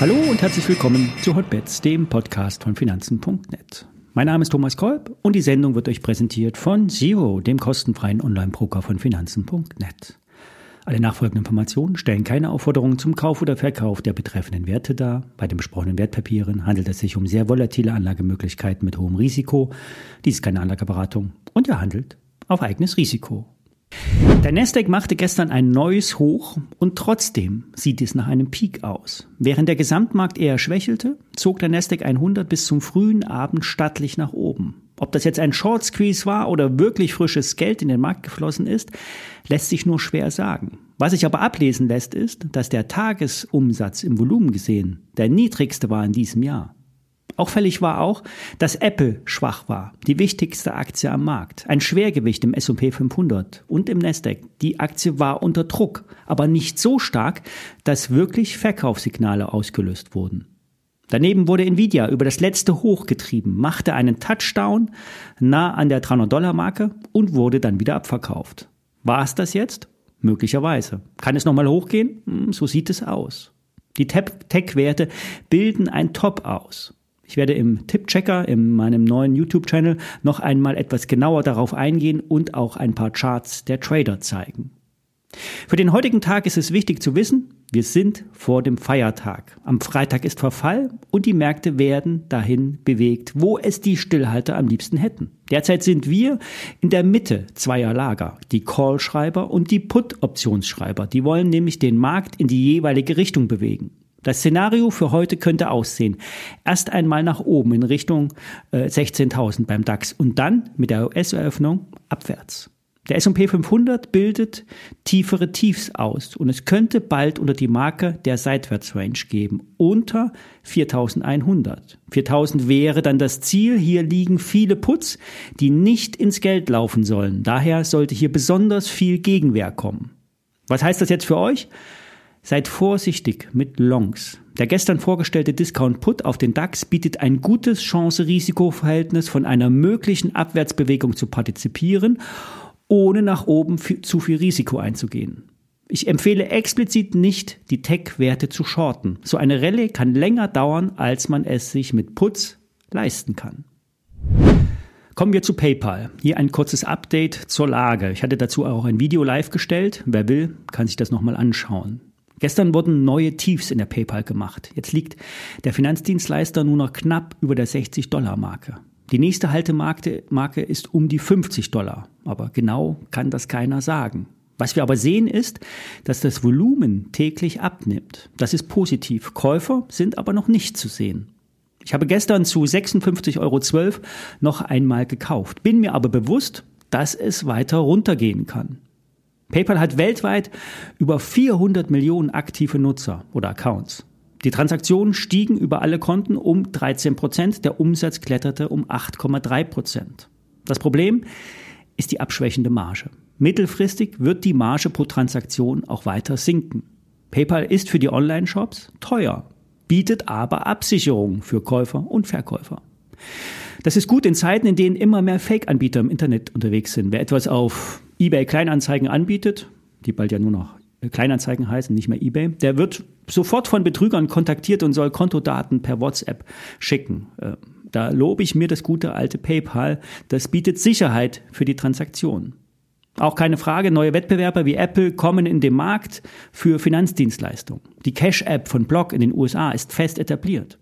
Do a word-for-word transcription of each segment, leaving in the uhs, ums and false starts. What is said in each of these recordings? Hallo und herzlich willkommen zu Hot Bets, dem Podcast von Finanzen punkt net. Mein Name ist Thomas Kolb und die Sendung wird euch präsentiert von Zero, dem kostenfreien Online-Broker von Finanzen punkt net. Alle nachfolgenden Informationen stellen keine Aufforderung zum Kauf oder Verkauf der betreffenden Werte dar. Bei den besprochenen Wertpapieren handelt es sich um sehr volatile Anlagemöglichkeiten mit hohem Risiko. Dies ist keine Anlageberatung und ihr handelt auf eigenes Risiko. Der Nasdaq machte gestern ein neues Hoch und trotzdem sieht es nach einem Peak aus. Während der Gesamtmarkt eher schwächelte, zog der Nasdaq hundert bis zum frühen Abend stattlich nach oben. Ob das jetzt ein Short Squeeze war oder wirklich frisches Geld in den Markt geflossen ist, lässt sich nur schwer sagen. Was sich aber ablesen lässt, ist, dass der Tagesumsatz im Volumen gesehen der niedrigste war in diesem Jahr. Auffällig war auch, dass Apple schwach war, die wichtigste Aktie am Markt. Ein Schwergewicht im S und P fünfhundert und im Nasdaq. Die Aktie war unter Druck, aber nicht so stark, dass wirklich Verkaufssignale ausgelöst wurden. Daneben wurde Nvidia über das letzte Hoch getrieben, machte einen Touchdown nah an der dreihundert-Dollar-Marke und wurde dann wieder abverkauft. War es das jetzt? Möglicherweise. Kann es nochmal hochgehen? So sieht es aus. Die Tech-Werte bilden ein Top aus. Ich werde im Tippchecker, in meinem neuen YouTube-Channel, noch einmal etwas genauer darauf eingehen und auch ein paar Charts der Trader zeigen. Für den heutigen Tag ist es wichtig zu wissen, wir sind vor dem Feiertag. Am Freitag ist Verfall und die Märkte werden dahin bewegt, wo es die Stillhalter am liebsten hätten. Derzeit sind wir in der Mitte zweier Lager, die Call-Schreiber und die Put-Optionsschreiber. Die wollen nämlich den Markt in die jeweilige Richtung bewegen. Das Szenario für heute könnte aussehen. Erst einmal nach oben in Richtung äh, sechzehntausend beim DAX und dann mit der U S-Eröffnung abwärts. Der S und P fünfhundert bildet tiefere Tiefs aus und es könnte bald unter die Marke der Seitwärtsrange geben, unter viertausendeinhundert. viertausend wäre dann das Ziel. Hier liegen viele Puts, die nicht ins Geld laufen sollen. Daher sollte hier besonders viel Gegenwehr kommen. Was heißt das jetzt für euch? Seid vorsichtig mit Longs. Der gestern vorgestellte Discount-Put auf den DAX bietet ein gutes Chance-Risiko-Verhältnis, von einer möglichen Abwärtsbewegung zu partizipieren, ohne nach oben zu viel Risiko einzugehen. Ich empfehle explizit nicht, die Tech-Werte zu shorten. So eine Rallye kann länger dauern, als man es sich mit Puts leisten kann. Kommen wir zu PayPal. Hier ein kurzes Update zur Lage. Ich hatte dazu auch ein Video live gestellt. Wer will, kann sich das nochmal anschauen. Gestern wurden neue Tiefs in der PayPal gemacht. Jetzt liegt der Finanzdienstleister nur noch knapp über der sechzig-Dollar-Marke. Die nächste Haltemarke Marke ist um die fünfzig Dollar. Aber genau kann das keiner sagen. Was wir aber sehen ist, dass das Volumen täglich abnimmt. Das ist positiv. Käufer sind aber noch nicht zu sehen. Ich habe gestern zu sechsundfünfzig Euro zwölf noch einmal gekauft. Bin mir aber bewusst, dass es weiter runtergehen kann. PayPal hat weltweit über vierhundert Millionen aktive Nutzer oder Accounts. Die Transaktionen stiegen über alle Konten um dreizehn Prozent, der Umsatz kletterte um acht Komma drei Prozent. Das Problem ist die abschwächende Marge. Mittelfristig wird die Marge pro Transaktion auch weiter sinken. PayPal ist für die Online-Shops teuer, bietet aber Absicherungen für Käufer und Verkäufer. Das ist gut in Zeiten, in denen immer mehr Fake-Anbieter im Internet unterwegs sind. Wer etwas auf eBay Kleinanzeigen anbietet, die bald ja nur noch Kleinanzeigen heißen, nicht mehr eBay, der wird sofort von Betrügern kontaktiert und soll Kontodaten per WhatsApp schicken. Da lobe ich mir das gute alte PayPal. Das bietet Sicherheit für die Transaktion. Auch keine Frage, neue Wettbewerber wie Apple kommen in den Markt für Finanzdienstleistungen. Die Cash-App von Block in den U S A ist fest etabliert.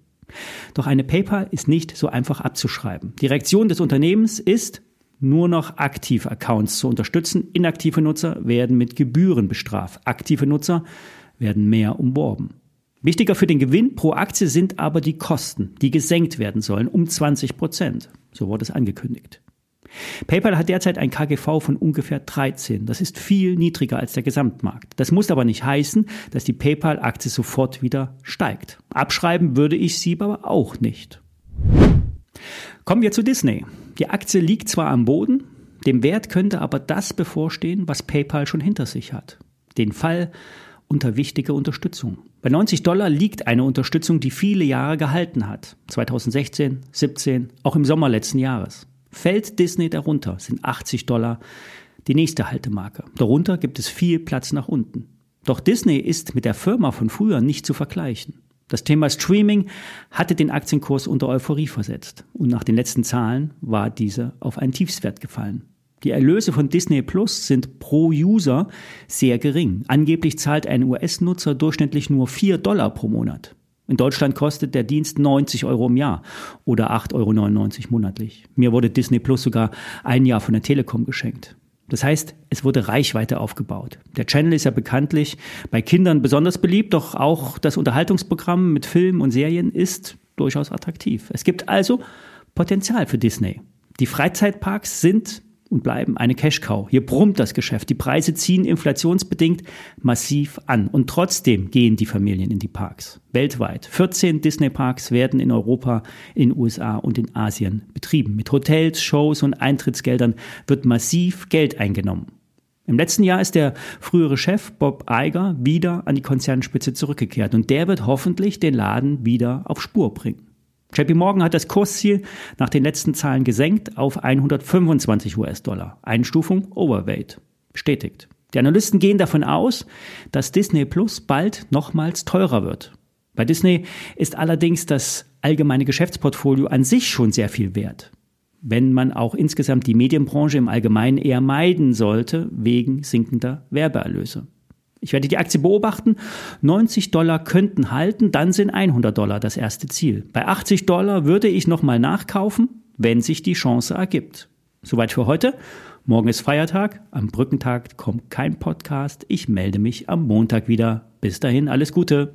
Doch eine PayPal ist nicht so einfach abzuschreiben. Die Reaktion des Unternehmens ist, nur noch aktive Accounts zu unterstützen. Inaktive Nutzer werden mit Gebühren bestraft. Aktive Nutzer werden mehr umworben. Wichtiger für den Gewinn pro Aktie sind aber die Kosten, die gesenkt werden sollen um zwanzig Prozent. So wurde es angekündigt. PayPal hat derzeit ein K G V von ungefähr dreizehn. Das ist viel niedriger als der Gesamtmarkt. Das muss aber nicht heißen, dass die PayPal-Aktie sofort wieder steigt. Abschreiben würde ich sie aber auch nicht. Kommen wir zu Disney. Die Aktie liegt zwar am Boden, dem Wert könnte aber das bevorstehen, was PayPal schon hinter sich hat. Den Fall unter wichtige Unterstützung. Bei neunzig Dollar liegt eine Unterstützung, die viele Jahre gehalten hat. zweitausendsechzehn, siebzehn, auch im Sommer letzten Jahres. Fällt Disney darunter, sind achtzig Dollar die nächste Haltemarke. Darunter gibt es viel Platz nach unten. Doch Disney ist mit der Firma von früher nicht zu vergleichen. Das Thema Streaming hatte den Aktienkurs unter Euphorie versetzt und nach den letzten Zahlen war diese auf einen Tiefstwert gefallen. Die Erlöse von Disney Plus sind pro User sehr gering. Angeblich zahlt ein U S-Nutzer durchschnittlich nur vier Dollar pro Monat. In Deutschland kostet der Dienst neunzig Euro im Jahr oder acht Euro neunundneunzig monatlich. Mir wurde Disney Plus sogar ein Jahr von der Telekom geschenkt. Das heißt, es wurde Reichweite aufgebaut. Der Channel ist ja bekanntlich bei Kindern besonders beliebt, doch auch das Unterhaltungsprogramm mit Filmen und Serien ist durchaus attraktiv. Es gibt also Potenzial für Disney. Die Freizeitparks sind und bleiben eine Cash-Cow. Hier brummt das Geschäft. Die Preise ziehen inflationsbedingt massiv an. Und trotzdem gehen die Familien in die Parks. Weltweit. vierzehn Disney-Parks werden in Europa, in den U S A und in Asien betrieben. Mit Hotels, Shows und Eintrittsgeldern wird massiv Geld eingenommen. Im letzten Jahr ist der frühere Chef Bob Iger wieder an die Konzernspitze zurückgekehrt. Und der wird hoffentlich den Laden wieder auf Spur bringen. J P Morgan hat das Kursziel nach den letzten Zahlen gesenkt auf hundertfünfundzwanzig US-Dollar. Einstufung Overweight. Bestätigt. Die Analysten gehen davon aus, dass Disney Plus bald nochmals teurer wird. Bei Disney ist allerdings das allgemeine Geschäftsportfolio an sich schon sehr viel wert. Wenn man auch insgesamt die Medienbranche im Allgemeinen eher meiden sollte, wegen sinkender Werbeerlöse. Ich werde die Aktie beobachten. neunzig Dollar könnten halten, dann sind hundert Dollar das erste Ziel. Bei achtzig Dollar würde ich nochmal nachkaufen, wenn sich die Chance ergibt. Soweit für heute. Morgen ist Feiertag. Am Brückentag kommt kein Podcast. Ich melde mich am Montag wieder. Bis dahin, alles Gute.